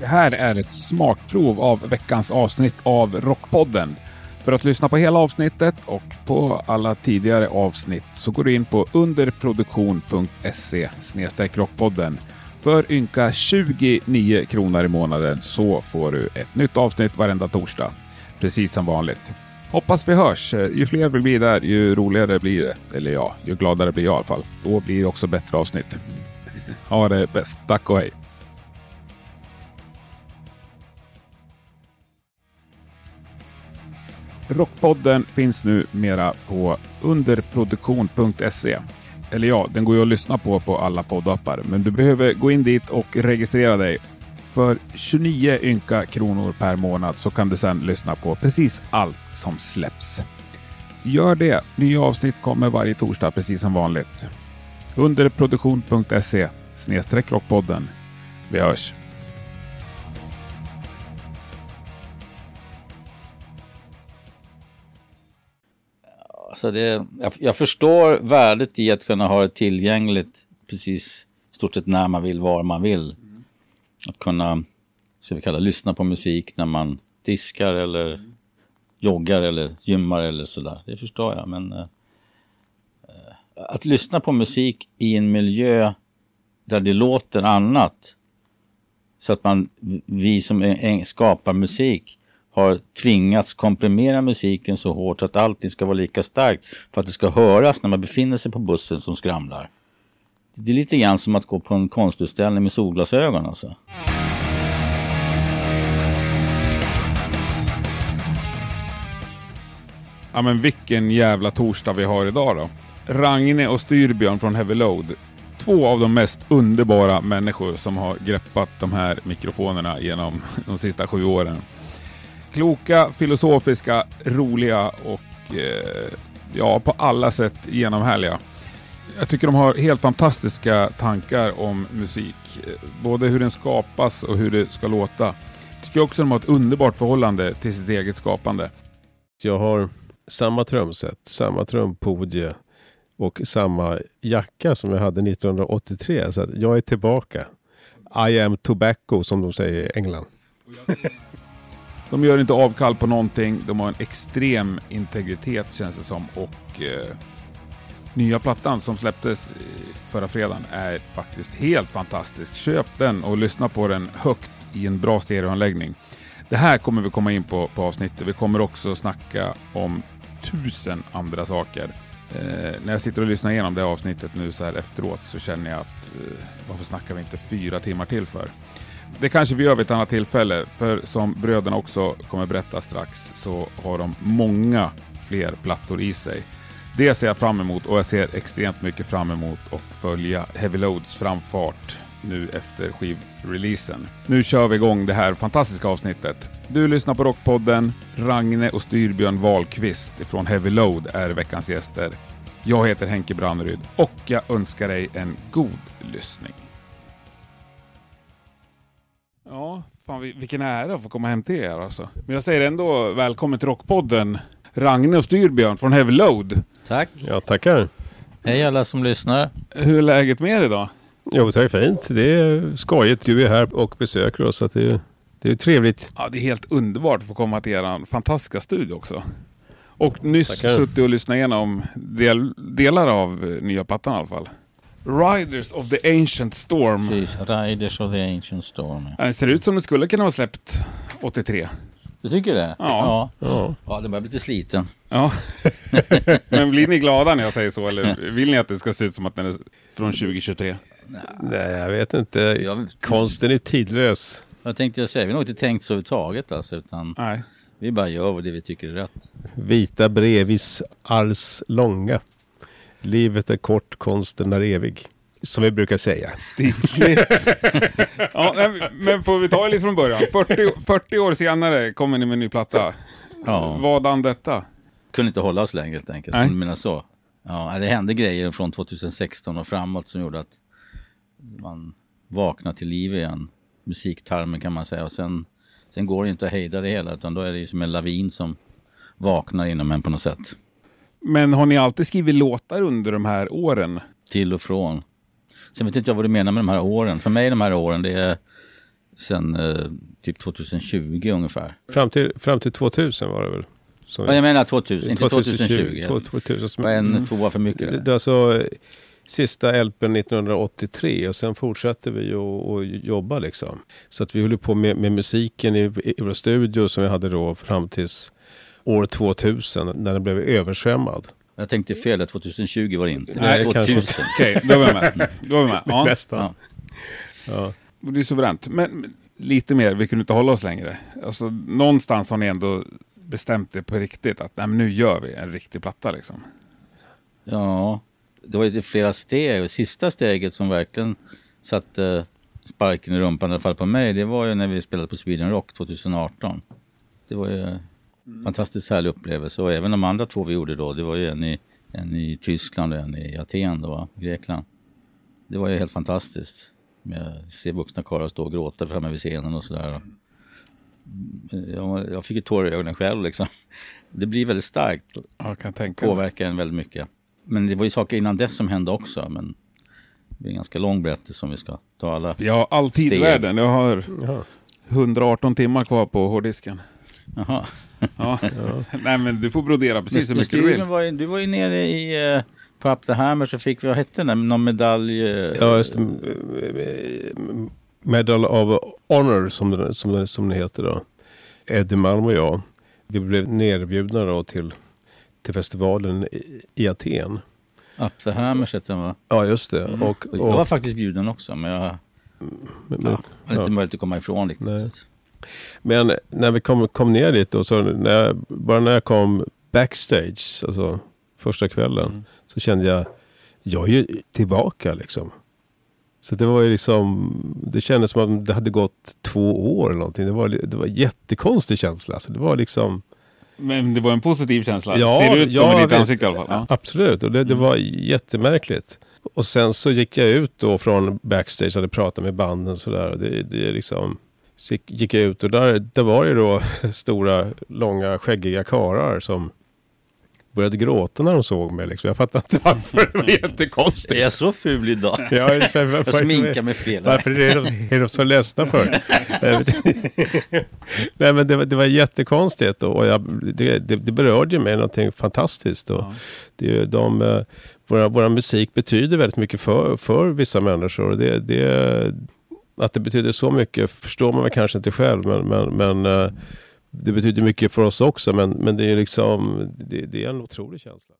Det här är ett smakprov av veckans avsnitt av Rockpodden. För att lyssna på hela avsnittet och på alla tidigare avsnitt så går du in på underproduktion.se/rockpodden. För ynka 29 kronor i månaden så får du ett nytt avsnitt varenda torsdag. Precis som vanligt. Hoppas vi hörs. Ju fler vi blir där, ju roligare blir det. Eller ja, ju gladare blir jag i alla fall. Då blir det också bättre avsnitt. Ha det bäst. Tack och hej. Rockpodden finns nu mera på underproduktion.se. Eller ja, den går ju att lyssna på alla poddappar. Men du behöver gå in dit och registrera dig. För 29 ynka kronor per månad så kan du sedan lyssna på precis allt som släpps. Gör det. Nya avsnitt kommer varje torsdag precis som vanligt. underproduktion.se/rockpodden. Vi hörs. Så det, jag förstår värdet i att kunna ha det tillgängligt precis stort sett när man vill, var man vill. Att kunna, så vi kallar, lyssna på musik när man diskar eller joggar eller gymmar eller sådär. Det förstår jag, men att lyssna på musik i en miljö där det låter annat, så att vi som skapar musik har tvingats komprimera musiken så hårt att allting ska vara lika starkt för att det ska höras när man befinner sig på bussen som skramlar. Det är lite grann som att gå på en konstutställning med solglasögon alltså. Ja, men vilken jävla torsdag vi har idag då. Ragne och Styrbjörn från Heavy Load. Två av de mest underbara människor som har greppat de här mikrofonerna genom de sista 7 åren. Kloka, filosofiska, roliga och på alla sätt genomhärliga. Jag tycker de har helt fantastiska tankar om musik. Både hur den skapas och hur det ska låta. Jag tycker också de har ett underbart förhållande till sitt eget skapande. Jag har samma trumset, samma trumpodie och samma jacka som jag hade 1983. Så att jag är tillbaka. I am tobacco, som de säger i England. De gör inte avkall på någonting. De har en extrem integritet, känns det som. Och nya plattan som släpptes förra fredagen är faktiskt helt fantastisk. Köp den och lyssna på den högt i en bra stereoanläggning. Det här kommer vi komma in på avsnittet. Vi kommer också snacka om 1000 andra saker. När jag sitter och lyssnar igenom det avsnittet nu så här efteråt så känner jag att varför snackar vi inte 4 timmar till för? Det kanske vi gör vid ett annat tillfälle, för som bröderna också kommer berätta strax så har de många fler plattor i sig. Det ser jag fram emot, och jag ser extremt mycket fram emot att följa Heavy Loads framfart nu efter skivreleasen. Nu kör vi igång det här fantastiska avsnittet. Du lyssnar på Rockpodden. Ragne och Styrbjörn Wahlquist från Heavy Load är veckans gäster. Jag heter Henke Branneryd och jag önskar dig en god lyssning. Ja, fan vilken ära att få komma hem till er alltså. Men jag säger ändå välkommen till Rockpodden, Ragne och Styrbjörn från Heavy Load. Tack. Ja, tackar. Hej alla som lyssnar. Hur är läget med er idag? Jo, det är fint. Det är skojigt. Du är här och besöker oss. Så att det är trevligt. Ja, det är helt underbart att få komma till er fantastiska studio också. Och nyss suttit och lyssnat igenom delar av nya plattan i alla fall. Riders of the Ancient Storm. Precis, Riders of the Ancient Storm. Det ser ut som det skulle kunna vara släppt 83. Du tycker det? Ja. Ja, det börjar bli lite sliten. Ja. Men blir ni glada när jag säger så? Eller vill ni att det ska se ut som att den är från 2023? Nej, jag vet inte. Konsten är tidlös. Jag tänkte säga, vi har nog inte tänkt så överhuvudtaget. Alltså, utan nej. Vi bara gör det vi tycker är rätt. Vita brevis alls långa. Livet är kort, konsten är evig. Som vi brukar säga. Stickligt. Ja, men får vi ta lite från början. 40 år senare kommer ni med en ny platta. Ja. Vadan detta? Kunde inte hålla oss längre helt enkelt. Nej. Men så. Ja, det hände grejer från 2016 och framåt som gjorde att man vaknade till liv igen. Musiktarmen kan man säga. Och sen går det inte att hejda det hela, utan då är det ju som en lavin som vaknar inom en på något sätt. Men har ni alltid skrivit låtar under de här åren? Till och från. Sen vet inte jag vad du menar med de här åren. För mig de här åren, det är sen typ 2020 ungefär. Fram till 2000 var det väl? Ja, jag menar 2000, inte 2020. Var en tvåa för mycket. Det är alltså sista LP:n 1983 och sen fortsatte vi att jobba liksom. Så att vi höll på med musiken i vår studio som vi hade då fram tills år 2000 när den blev översvämmad. Jag tänkte fel, 2020 var det inte. Nej, 2000. Okej, då var jag med. Ja. Nästan. Ja. Det är suveränt. Men lite mer, vi kunde inte hålla oss längre. Alltså, någonstans har ni ändå bestämt det på riktigt att nej, men nu gör vi en riktig platta liksom. Ja, det var ju flera steg. Och sista steget som verkligen satte sparken i rumpan, i alla fall på mig, det var ju när vi spelade på Sweden Rock 2018. Det var ju fantastiskt härlig upplevelse. Och även de andra två vi gjorde då, det var ju en i Tyskland och en i Aten då, Grekland. Det var ju helt fantastiskt. Med se vuxna karlar stå och gråta framme vid scenen och sådär. Jag fick ju tårar i ögonen själv liksom. Det blir väldigt starkt. Ja, kan tänka. Påverkar en väldigt mycket. Men det var ju saker innan dess som hände också. Men det är en ganska lång berättelse som vi ska ta alla. Jag har all tid i världen. Jag har 118 timmar kvar på hårddisken. Jaha. Ja. Nej, men du får brodera precis så mycket du vill. Du var ju nere i... På Up the Hammers så fick vi, vad hette den? Någon medalj... Ja, just Medal of Honor som det heter då. Eddie Malmö och jag. Vi blev nerbjudna då till festivalen i Aten. Up the Hammers hette den, va? Ja, just det. Mm. Och jag var faktiskt bjuden också, men jag hade inte möjlighet att komma ifrån riktigt. Men när vi kom ner dit då, så när jag kom backstage, alltså första kvällen, så kände jag är ju tillbaka liksom. Så det var ju liksom, det kändes som att det hade gått 2 år eller någonting. Det var en jättekonstig känsla. Alltså det var liksom... Men det var en positiv känsla. Ja, ser det ut som i ditt ansikte i alla fall? Ja. Absolut, och det var jättemärkligt. Och sen så gick jag ut då från backstage, hade pratat med banden och sådär. Det liksom... Så gick jag ut och där var ju då stora, långa, skäggiga karlar som... började gråta när de såg mig liksom. Jag fattar inte varför, det var jättekonstigt. Jag är så ful idag. Jag sminkar mig fel. Varför är de så ledsna för? Nej, men det var jättekonstigt och det berörde mig någonting fantastiskt. Och våra musik betyder väldigt mycket för vissa människor. Att det betyder så mycket förstår man väl kanske inte själv, men det betyder mycket för oss också, men det är liksom det är en otrolig känsla.